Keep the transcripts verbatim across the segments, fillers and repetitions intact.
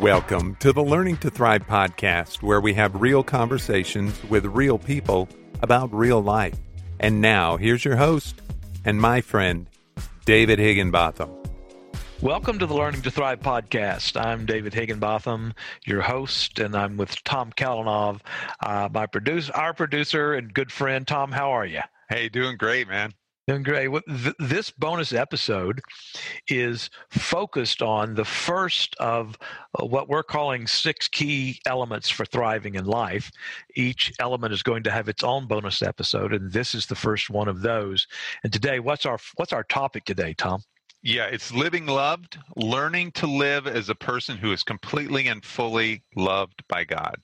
Welcome to the Learning to Thrive podcast, where we have real conversations with real people about real life. And now, here's your host and my friend, David Higginbotham. Welcome to the Learning to Thrive podcast. I'm David Higginbotham, your host, and I'm with Tom Kalinov, uh, my producer, our producer and good friend. Tom, how are you? Hey, doing great, man. Doing great. This bonus episode is focused on the first of what we're calling six key elements for thriving in life. Each element is going to have its own bonus episode, and this is the first one of those. And today, what's our what's our topic today, Tom? Yeah, it's Living Loved, learning to live as a person who is completely and fully loved by God.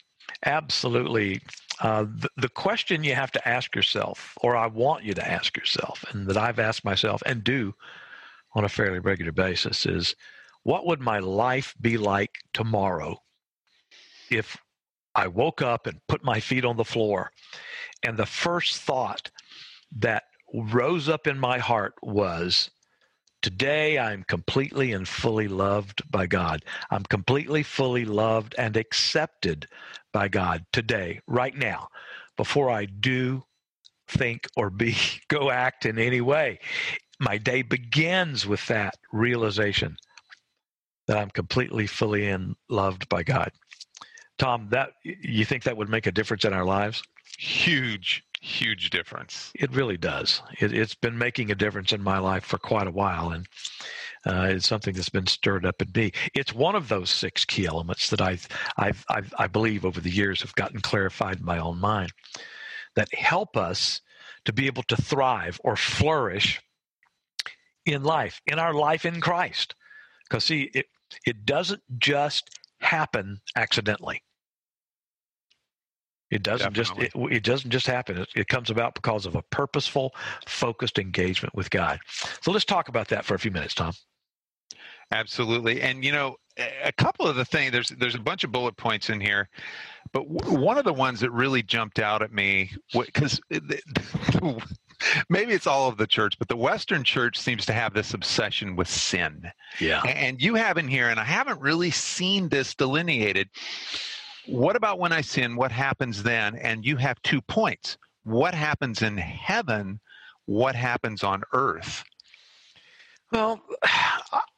Absolutely. Uh, the, the question you have to ask yourself, or I want you to ask yourself, and that I've asked myself and do on a fairly regular basis, is what would my life be like tomorrow if I woke up and put my feet on the floor? And the first thought that rose up in my heart was, today, I'm completely and fully loved by God. I'm completely, fully loved and accepted by God today, right now, before I do, think, or be, go act in any way. My day begins with that realization that I'm completely, fully, and loved by God. Tom, that you think that would make a difference in our lives? Huge. Huge difference. It really does. It, it's been making a difference in my life for quite a while, and uh, it's something that's been stirred up in me. It's one of those six key elements that I've, I've, I've, I believe over the years have gotten clarified in my own mind that help us to be able to thrive or flourish in life, in our life in Christ. Because, see, it, it doesn't just happen accidentally. It doesn't Definitely. just it, it doesn't just happen. It, it comes about because of a purposeful, focused engagement with God. So let's talk about that for a few minutes, Tom. Absolutely. And, you know, a couple of the things, there's there's a bunch of bullet points in here, but w- one of the ones that really jumped out at me, because maybe it's all of the church, but the Western church seems to have this obsession with sin. Yeah. And you have in here, and I haven't really seen this delineated. What about when I sin? What happens then? And you have two points. What happens in heaven? What happens on earth? Well,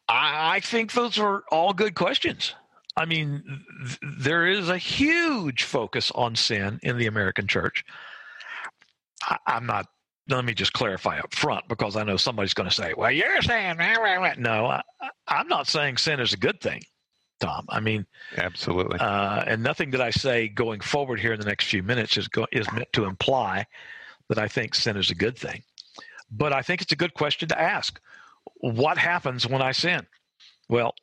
I think those are all good questions. I mean, th- there is a huge focus on sin in the American church. I- I'm not, let me just clarify up front, because I know somebody's going to say, well, you're saying, blah, blah, blah. No, I, I'm not saying sin is a good thing, Tom. I mean, absolutely. Uh, and nothing that I say going forward here in the next few minutes is go- is meant to imply that I think sin is a good thing. But I think it's a good question to ask. What happens when I sin? Well,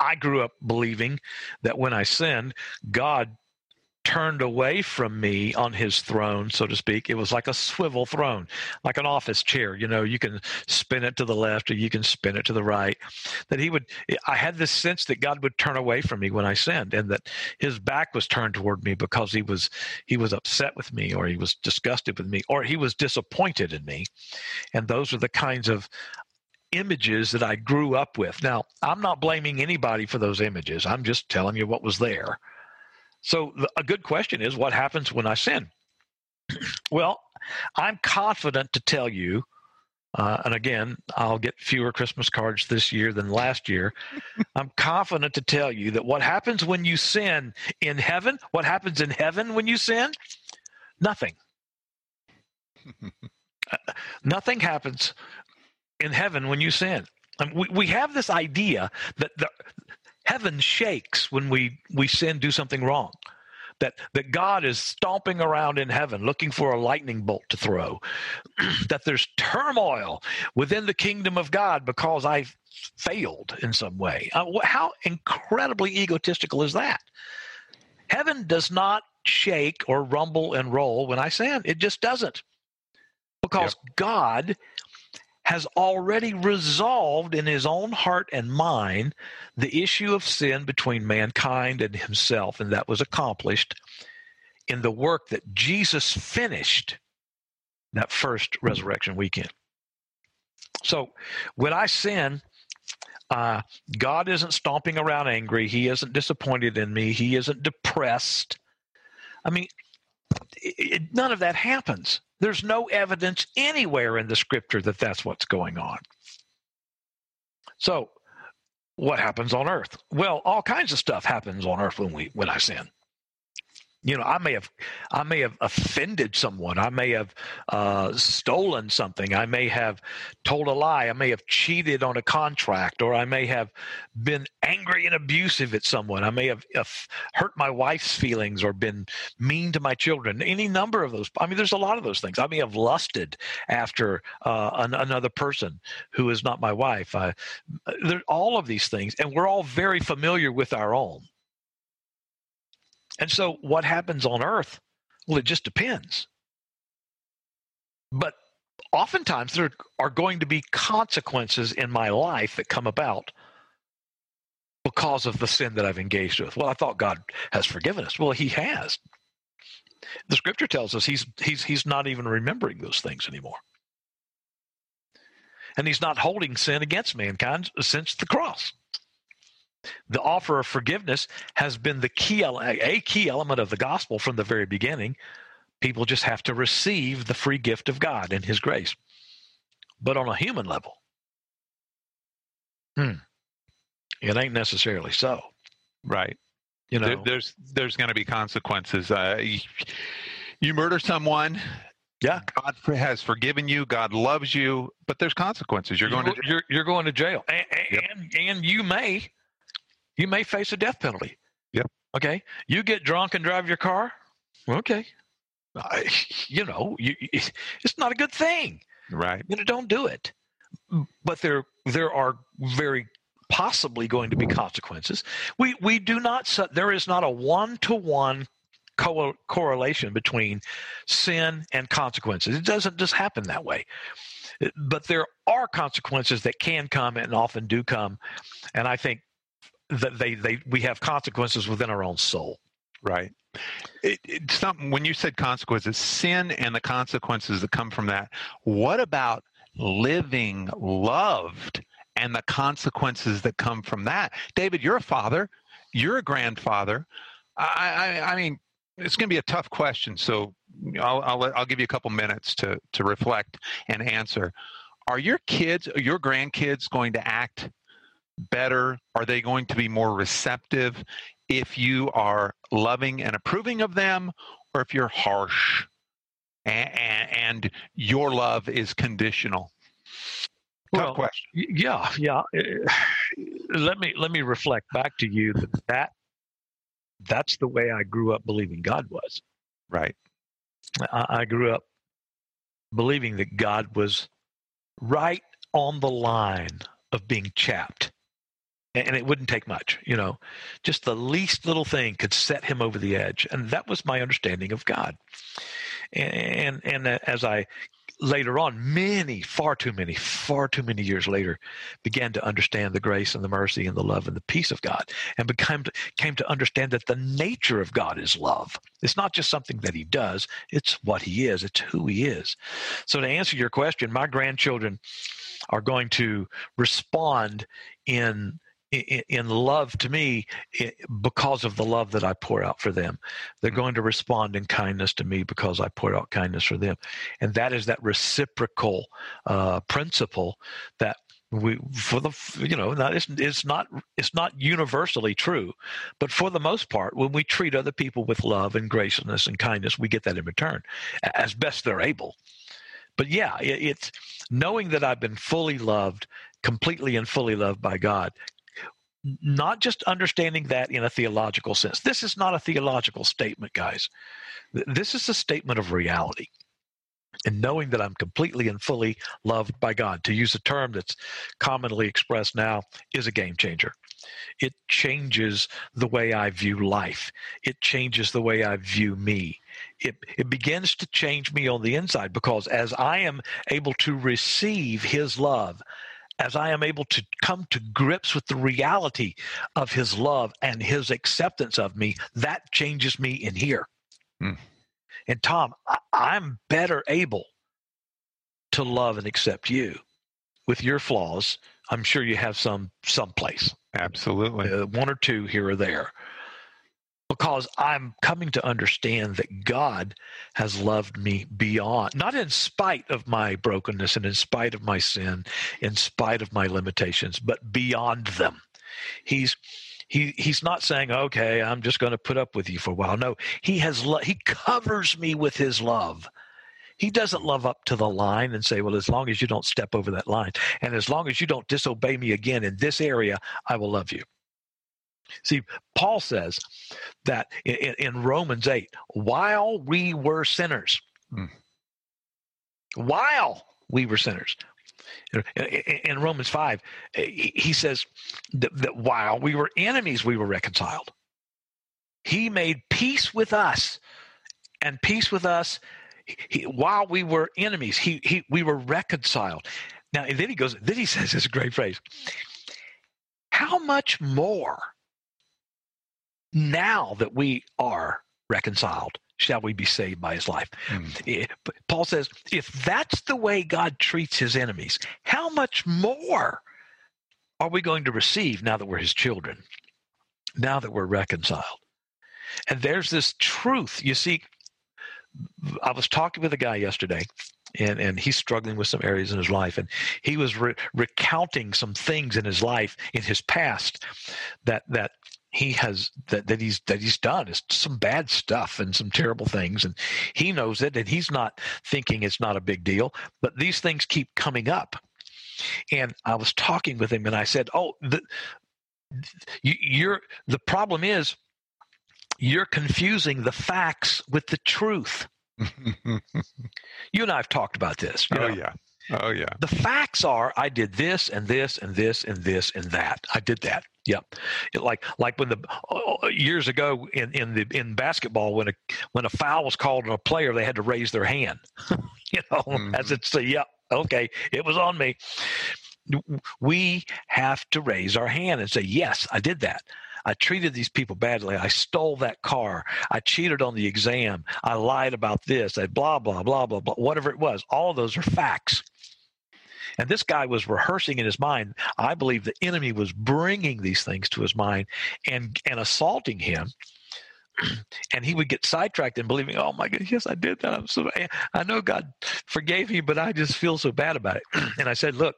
I grew up believing that when I sinned, God turned away from me on his throne, so to speak. It was like a swivel throne, like an office chair. You know, you can spin it to the left or you can spin it to the right. That he would, I had this sense that God would turn away from me when I sinned, and that his back was turned toward me because he was, he was upset with me, or he was disgusted with me, or he was disappointed in me. And those are the kinds of images that I grew up with. Now, I'm not blaming anybody for those images. I'm just telling you what was there. So a good question is, what happens when I sin? Well, I'm confident to tell you, uh, and again, I'll get fewer Christmas cards this year than last year. I'm confident to tell you that what happens when you sin in heaven, what happens in heaven when you sin? Nothing. uh, nothing happens in heaven when you sin. I mean, we, we have this idea that the heaven shakes when we, we sin, do something wrong, that that God is stomping around in heaven looking for a lightning bolt to throw, that there's turmoil within the kingdom of God because I failed in some way. Uh, how incredibly egotistical is that? Heaven does not shake or rumble and roll when I sin. It just doesn't, because yep. God has already resolved in his own heart and mind the issue of sin between mankind and himself, and that was accomplished in the work that Jesus finished that first resurrection weekend. So when I sin, Uh, God isn't stomping around angry. He isn't disappointed in me. He isn't depressed. I mean, it, it, none of that happens. There's no evidence anywhere in the scripture that that's what's going on. So what happens on earth? Well, all kinds of stuff happens on earth when we, when I sin. You know, I may have, I may have offended someone. I may have uh, stolen something. I may have told a lie. I may have cheated on a contract, or I may have been angry and abusive at someone. I may have uh, hurt my wife's feelings or been mean to my children. Any number of those. I mean, there's a lot of those things. I may have lusted after uh, an, another person who is not my wife. I, there, all of these things, and we're all very familiar with our own. And so what happens on earth? Well, it just depends. But oftentimes there are going to be consequences in my life that come about because of the sin that I've engaged with. Well, I thought God has forgiven us. Well, he has. The scripture tells us he's, he's, he's not even remembering those things anymore. And he's not holding sin against mankind since the cross. The offer of forgiveness has been the key, a key element of the gospel from the very beginning. People just have to receive the free gift of God and his grace. But on a human level, hmm, it ain't necessarily so. Right. You know, there, there's there's going to be consequences. Uh, you, you murder someone. Yeah. God has forgiven you. God loves you. But there's consequences. You're going you're, to you're, you're going to jail, and yep. and, and you may. You may face a death penalty. Yep. Okay. You get drunk and drive your car. Okay. I, you know, you, it's not a good thing. Right. You know, don't do it. But there, there are very possibly going to be consequences. We, we do not. There is not a one-to-one co- correlation between sin and consequences. It doesn't just happen that way. But there are consequences that can come and often do come, and I think. That they, they we have consequences within our own soul, right? It, it's something when you said consequences, sin and the consequences that come from that. What about living loved and the consequences that come from that? David, you're a father, you're a grandfather. I, I, I mean, it's going to be a tough question, so I'll I'll, I'll give you a couple minutes to to reflect and answer. Are your kids, your grandkids, going to act better? Are they going to be more receptive if you are loving and approving of them, or if you're harsh and, and, and your love is conditional? Tough well, question. Yeah, yeah. Let me let me reflect back to you that, that that's the way I grew up believing God was. Right. I, I grew up believing that God was right on the line of being chapped. And it wouldn't take much, you know, just the least little thing could set him over the edge. And that was my understanding of God. And, and as I later on, many, far too many, far too many years later, began to understand the grace and the mercy and the love and the peace of God, and became to, came to understand that the nature of God is love. It's not just something that he does. It's what he is. It's who he is. So to answer your question, my grandchildren are going to respond in in love to me because of the love that I pour out for them. They're going to respond in kindness to me because I pour out kindness for them. And that is that reciprocal uh, principle that we, for the, you know, not, it's, it's not, it's not universally true, but for the most part, when we treat other people with love and graciousness and kindness, we get that in return as best they're able. But yeah, it, it's knowing that I've been fully loved, completely and fully loved by God. Not just understanding that in a theological sense. This is not a theological statement, guys. This is a statement of reality. And knowing that I'm completely and fully loved by God, to use a term that's commonly expressed now, is a game changer. It changes the way I view life. It changes the way I view me. It, it begins to change me on the inside, because as I am able to receive his love, as I am able to come to grips with the reality of his love and his acceptance of me, that changes me in here. Mm. And Tom, I, I'm better able to love and accept you with your flaws I'm sure you have some someplace. Absolutely. Uh, one or two here or there. Because I'm coming to understand that God has loved me beyond, not in spite of my brokenness and in spite of my sin, in spite of my limitations, but beyond them. He's he he's not saying, okay, I'm just going to put up with you for a while. No, he has lo- he covers me with his love. He doesn't love up to the line and say, well, as long as you don't step over that line, and as long as you don't disobey me again in this area, I will love you. See, Paul says that in, in Romans eight, while we were sinners, mm. while we were sinners, in, in Romans five, he says that, that while we were enemies, we were reconciled. He made peace with us, and peace with us he, while we were enemies. He, he we were reconciled. Now, and then he goes. Then he says this great phrase: "How much more? Now that we are reconciled, shall we be saved by his life?" Mm. Paul says, if that's the way God treats his enemies, how much more are we going to receive now that we're his children, now that we're reconciled? And there's this truth. You see, I was talking with a guy yesterday, and, and he's struggling with some areas in his life, and he was re- recounting some things in his life, in his past, that that he has that, that he's that he's done is some bad stuff and some terrible things, and he knows it, and he's not thinking it's not a big deal, but these things keep coming up. And I was talking with him, and I said, "Oh, the, you're the problem is you're confusing the facts with the truth." You and I have talked about this. You know? Oh yeah, oh yeah. The facts are I did this and this and this and this and that. I did that. Yeah, it like like when the oh, years ago in, in the in basketball, when a when a foul was called on a player, they had to raise their hand, you know, mm-hmm. as it's say, yeah, okay, it was on me. We have to raise our hand and say, yes, I did that. I treated these people badly. I stole that car. I cheated on the exam. I lied about this. I blah blah blah blah blah. Whatever it was, all of those are facts. And this guy was rehearsing in his mind. I believe the enemy was bringing these things to his mind and, and assaulting him. And he would get sidetracked and believing, oh my goodness, yes, I did that. I'm so, I know God forgave me, but I just feel so bad about it. And I said, look,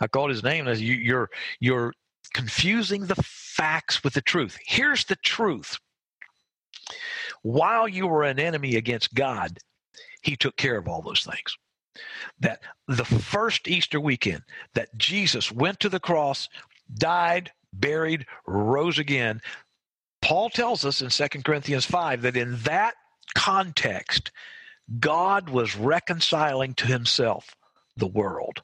I called his name and I said, you, you're, you're confusing the facts with the truth. Here's the truth. While you were an enemy against God, he took care of all those things. That the first Easter weekend that Jesus went to the cross, died, buried, rose again. Paul tells us in Second Corinthians five that in that context, God was reconciling to himself the world,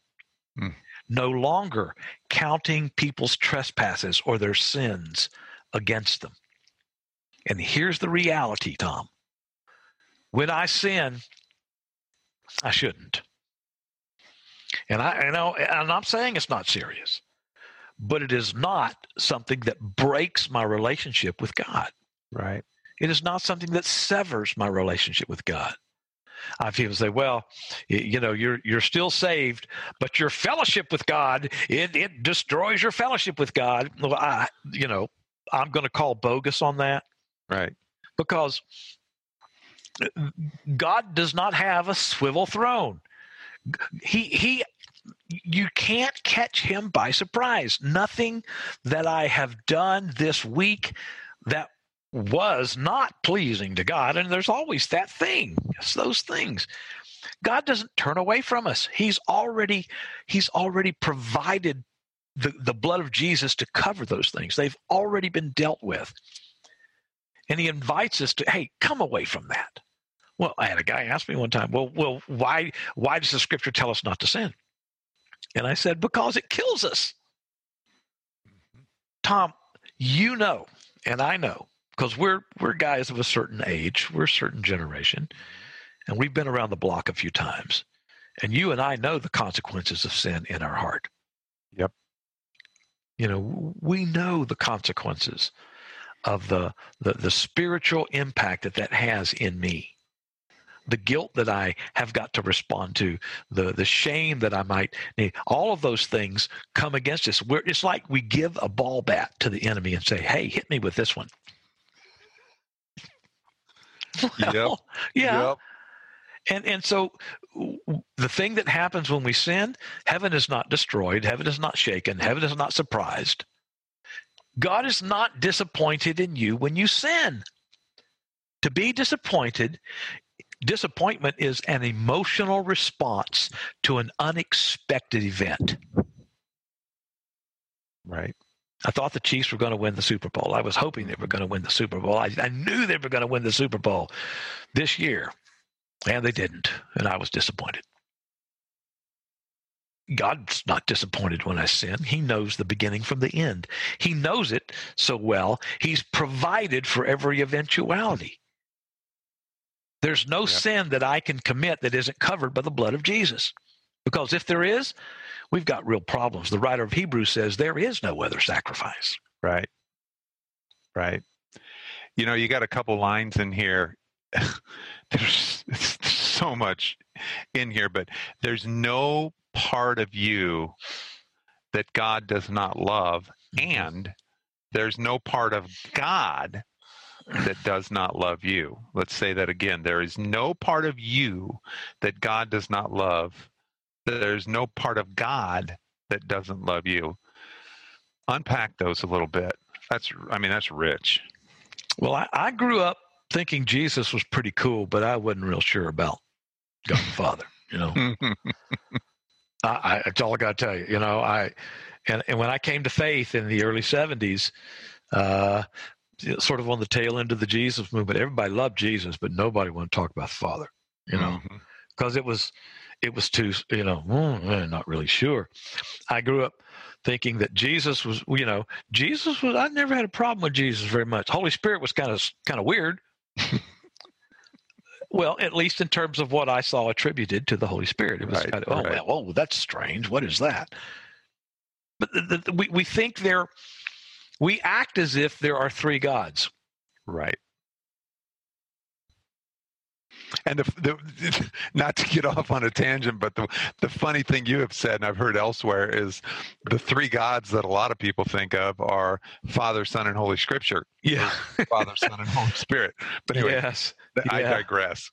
mm. no longer counting people's trespasses or their sins against them. And here's the reality, Tom. When I sin, I shouldn't. And I and, I, and I'm saying it's not serious, but it is not something that breaks my relationship with God. Right. It is not something that severs my relationship with God. I've people say, well, you know, you're you're still saved, but your fellowship with God, it it destroys your fellowship with God. Well, I, you know, I'm going to call bogus on that. Right. Because God does not have a swivel throne. He, he, you can't catch him by surprise. Nothing that I have done this week that was not pleasing to God. And there's always that thing. It's those things. God doesn't turn away from us. He's already, he's already provided the, the blood of Jesus to cover those things. They've already been dealt with. And he invites us to, hey, come away from that. Well, I had a guy ask me one time, well, well, why why does the scripture tell us not to sin? And I said, because it kills us. Mm-hmm. Tom, you know, and I know, because we're we're guys of a certain age, we're a certain generation, and we've been around the block a few times. And you and I know the consequences of sin in our heart. Yep. You know, we know the consequences of the, the the spiritual impact that that has in me. the guilt that I have got to respond to, the, the shame that I might need, all of those things come against us. We're, it's like we give a ball bat to the enemy and say, hey, hit me with this one. Well, yep. Yeah. Yep. And and so the thing that happens when we sin, heaven is not destroyed. Heaven is not shaken. Heaven is not surprised. God is not disappointed in you when you sin. To be disappointed, disappointment is an emotional response to an unexpected event. Right. I thought the Chiefs were going to win the Super Bowl. I was hoping they were going to win the Super Bowl. I, I knew they were going to win the Super Bowl this year, and they didn't, and I was disappointed. God's not disappointed when I sin. He knows the beginning from the end. He knows it so well. He's provided for every eventuality. There's no yeah. sin that I can commit that isn't covered by the blood of Jesus. Because if there is, we've got real problems. The writer of Hebrews says there is no other sacrifice. Right. Right. You know, you got a couple lines in here. There's so much in here, but there's no part of you that God does not love, and there's no part of God that does not love you. Let's say that again. There is no part of you that God does not love. There's no part of God that doesn't love you. Unpack those a little bit. That's, I mean, that's rich. Well, I, I grew up thinking Jesus was pretty cool, but I wasn't real sure about God the Father, you know. I, I, that's all I got to tell you, you know. I and, and when I came to faith in the early seventies, uh, sort of on the tail end of the Jesus movement, everybody loved Jesus, but nobody wanted to talk about the Father, you know, because mm-hmm. it was it was too, you know, mm, not really sure. I grew up thinking that Jesus was, you know, Jesus was. I never had a problem with Jesus very much. Holy Spirit was kind of kind of weird. Well, at least in terms of what I saw attributed to the Holy Spirit. It was right, kind of, oh, right. well, oh, that's strange. What is that? But the, the, we, we think there, we act as if there are three gods. Right. And the, the, not to get off on a tangent, but the, the funny thing you have said, and I've heard elsewhere, is the three gods that a lot of people think of are Father, Son, and Holy Scripture. Yeah. Father, Son, and Holy Spirit. But anyway, yes. I yeah. digress.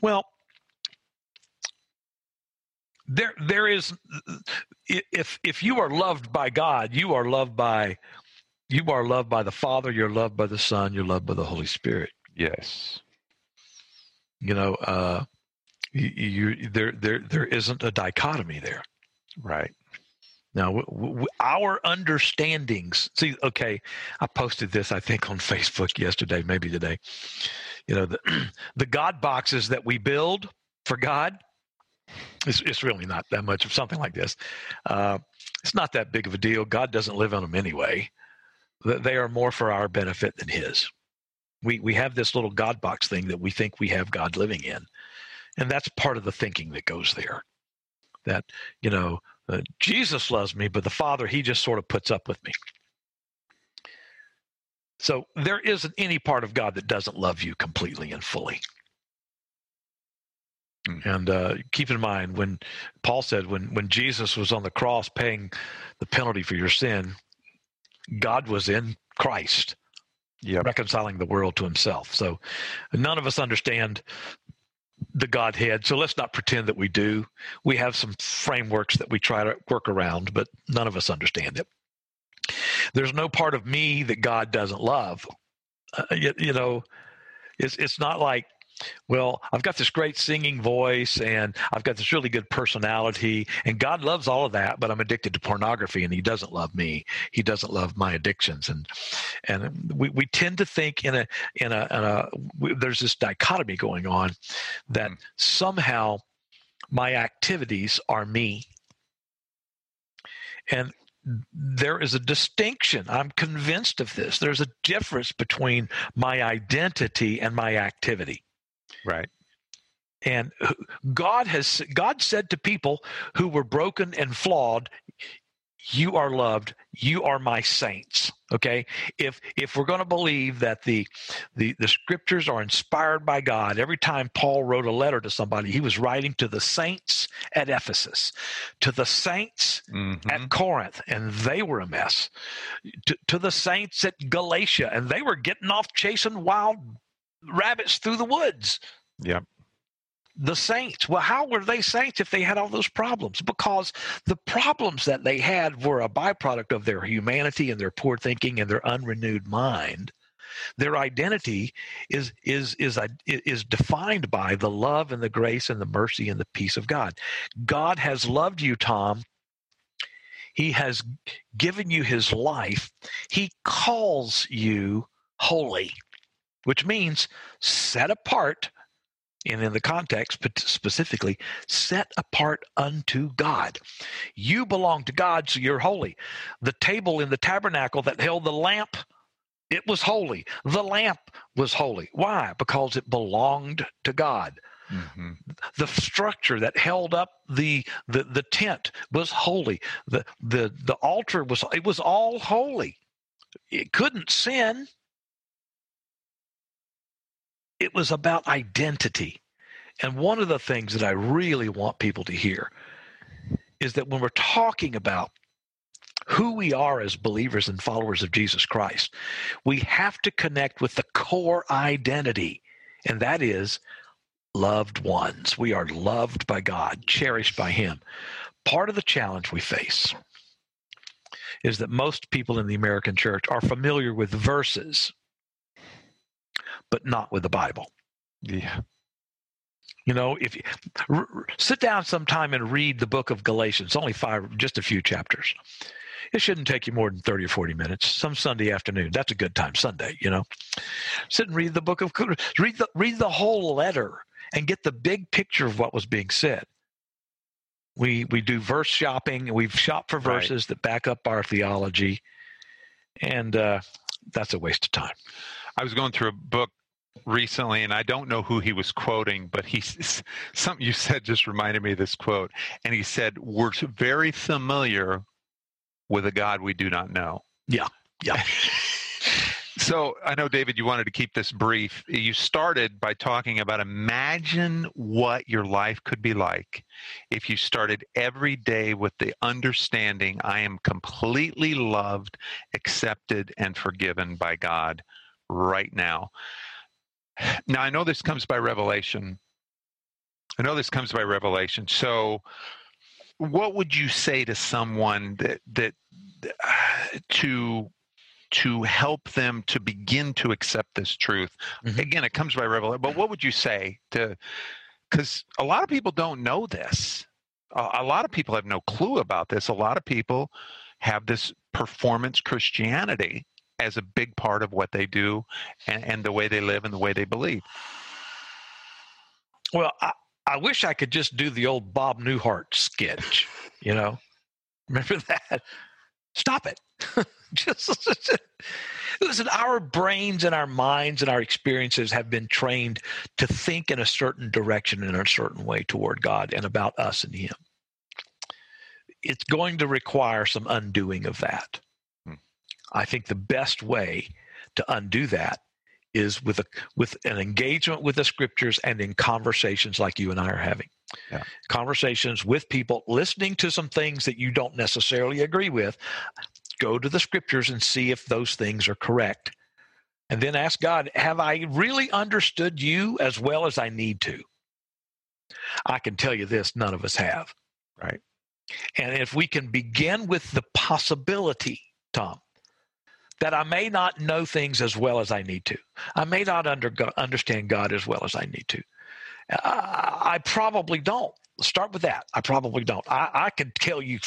Well, there, there is, if, if you are loved by God, you are loved by, you are loved by the Father, you're loved by the Son, you're loved by the Holy Spirit. Yes. You know, uh, you, you, there, there, there isn't a dichotomy there. Right. Now, w- w- our understandings, see, okay, I posted this, I think, on Facebook yesterday, maybe today. You know, the, the God boxes that we build for God, it's, it's really not that much of something like this. Uh, it's not that big of a deal. God doesn't live in them anyway. They are more for our benefit than his. We we have this little God box thing that we think we have God living in. And that's part of the thinking that goes there. That, you know, uh, Jesus loves me, but the Father, he just sort of puts up with me. So there isn't any part of God that doesn't love you completely and fully. Mm-hmm. And uh, keep in mind, when Paul said, when, when Jesus was on the cross paying the penalty for your sin, God was in Christ. Yep. Reconciling the world to himself. So none of us understand the Godhead, so let's not pretend that we do. We have some frameworks that we try to work around, but none of us understand it. There's no part of me that God doesn't love. Uh, you, you know, it's it's not like, well, I've got this great singing voice and I've got this really good personality and God loves all of that, but I'm addicted to pornography and he doesn't love me. He doesn't love my addictions. And, and we, we tend to think in a, in a, in a we, there's this dichotomy going on that mm. somehow my activities are me. And there is a distinction. I'm convinced of this. There's a difference between my identity and my activity. Right. And God has God said to people who were broken and flawed, you are loved, you are my saints. Okay. If, if we're going to believe that the, the, the scriptures are inspired by God, every time Paul wrote a letter to somebody, he was writing to the saints at Ephesus, to the saints mm-hmm. at Corinth, and they were a mess, to, to the saints at Galatia, and they were getting off chasing wild rabbits through the woods. Yeah. The saints. Well, how were they saints if they had all those problems? Because the problems that they had were a byproduct of their humanity and their poor thinking and their unrenewed mind. Their identity is is is is defined by the love and the grace and the mercy and the peace of God. God has loved you, Tom. He has given you his life. He calls you holy, which means set apart. And in the context, specifically, set apart unto God. You belong to God, so you're holy. The table in the tabernacle that held the lamp, it was holy. The lamp was holy. Why? Because it belonged to God. Mm-hmm. The structure that held up the, the, the tent was holy. The, the, the altar was, it was all holy. It couldn't sin. It was about identity. And one of the things that I really want people to hear is that when we're talking about who we are as believers and followers of Jesus Christ, we have to connect with the core identity, and that is loved ones. We are loved by God, cherished by Him. Part of the challenge we face is that most people in the American church are familiar with verses, but not with the Bible. Yeah. You know, if you r- r- sit down sometime and read the book of Galatians, only five, just a few chapters. It shouldn't take you more than thirty or forty minutes. Some Sunday afternoon, that's a good time, Sunday, you know. Sit and read the book of, read the, read the whole letter and get the big picture of what was being said. We, we do verse shopping. We've shopped for verses right. that back up our theology. And uh, that's a waste of time. I was going through a book recently, and I don't know who he was quoting, but he something you said just reminded me of this quote. And he said, "We're very familiar with a God we do not know." Yeah, yeah. So I know, David, you wanted to keep this brief. You started by talking about imagine what your life could be like if you started every day with the understanding I am completely loved, accepted, and forgiven by God right now. Now, I know this comes by revelation. I know this comes by revelation. So what would you say to someone that that uh, to to help them to begin to accept this truth? Mm-hmm. Again, it comes by revelation. But what would you say to, because a lot of people don't know this. A, a lot of people have no clue about this. A lot of people have this performance Christianity as a big part of what they do and, and the way they live and the way they believe. Well, I, I wish I could just do the old Bob Newhart sketch, you know, remember that? Stop it. just, just, listen, our brains and our minds and our experiences have been trained to think in a certain direction in a certain way toward God and about us and Him. It's going to require some undoing of that. I think the best way to undo that is with a with an engagement with the scriptures and in conversations like you and I are having. Yeah. Conversations with people, listening to some things that you don't necessarily agree with. Go to the scriptures and see if those things are correct. And then ask God, have I really understood you as well as I need to? I can tell you this, none of us have. Right. And if we can begin with the possibility, Tom, that I may not know things as well as I need to. I may not under, understand God as well as I need to. I, I probably don't. Start with that. I probably don't. I, I can tell you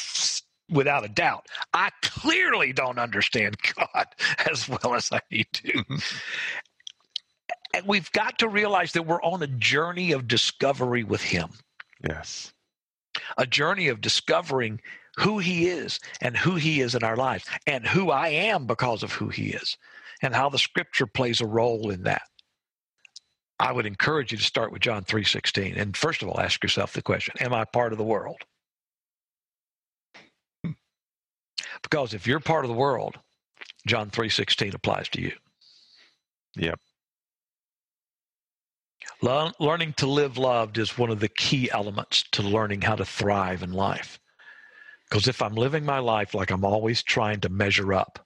without a doubt, I clearly don't understand God as well as I need to. And we've got to realize that we're on a journey of discovery with Him. Yes. A journey of discovering who He is and who He is in our lives and who I am because of who He is and how the scripture plays a role in that. I would encourage you to start with John three sixteen. And first of all, ask yourself the question, am I part of the world? Because if you're part of the world, John three sixteen applies to you. Yep. Le- learning to live loved is one of the key elements to learning how to thrive in life. Because if I'm living my life like I'm always trying to measure up,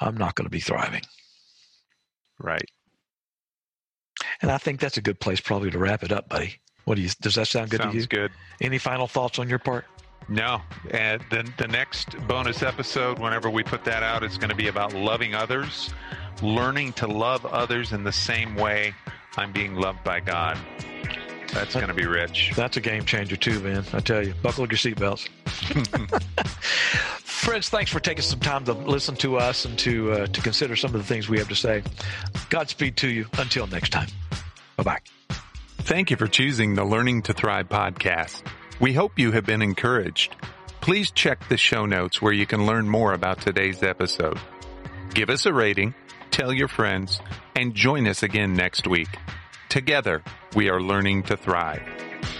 I'm not going to be thriving. Right. And I think that's a good place probably to wrap it up, buddy. What do you, does that sound good Sounds to you? Sounds good. Any final thoughts on your part? No. And the, the next bonus episode, whenever we put that out, it's going to be about loving others, learning to love others in the same way I'm being loved by God. That's that, going to be rich. That's a game changer too, man. I tell you, buckle your seatbelts. Friends, thanks for taking some time to listen to us and to uh, to consider some of the things we have to say. Godspeed to you. Until next time. Bye-bye. Thank you for choosing the Learning to Thrive podcast. We hope you have been encouraged. Please check the show notes where you can learn more about today's episode. Give us a rating, tell your friends, and join us again next week. Together, we are learning to thrive.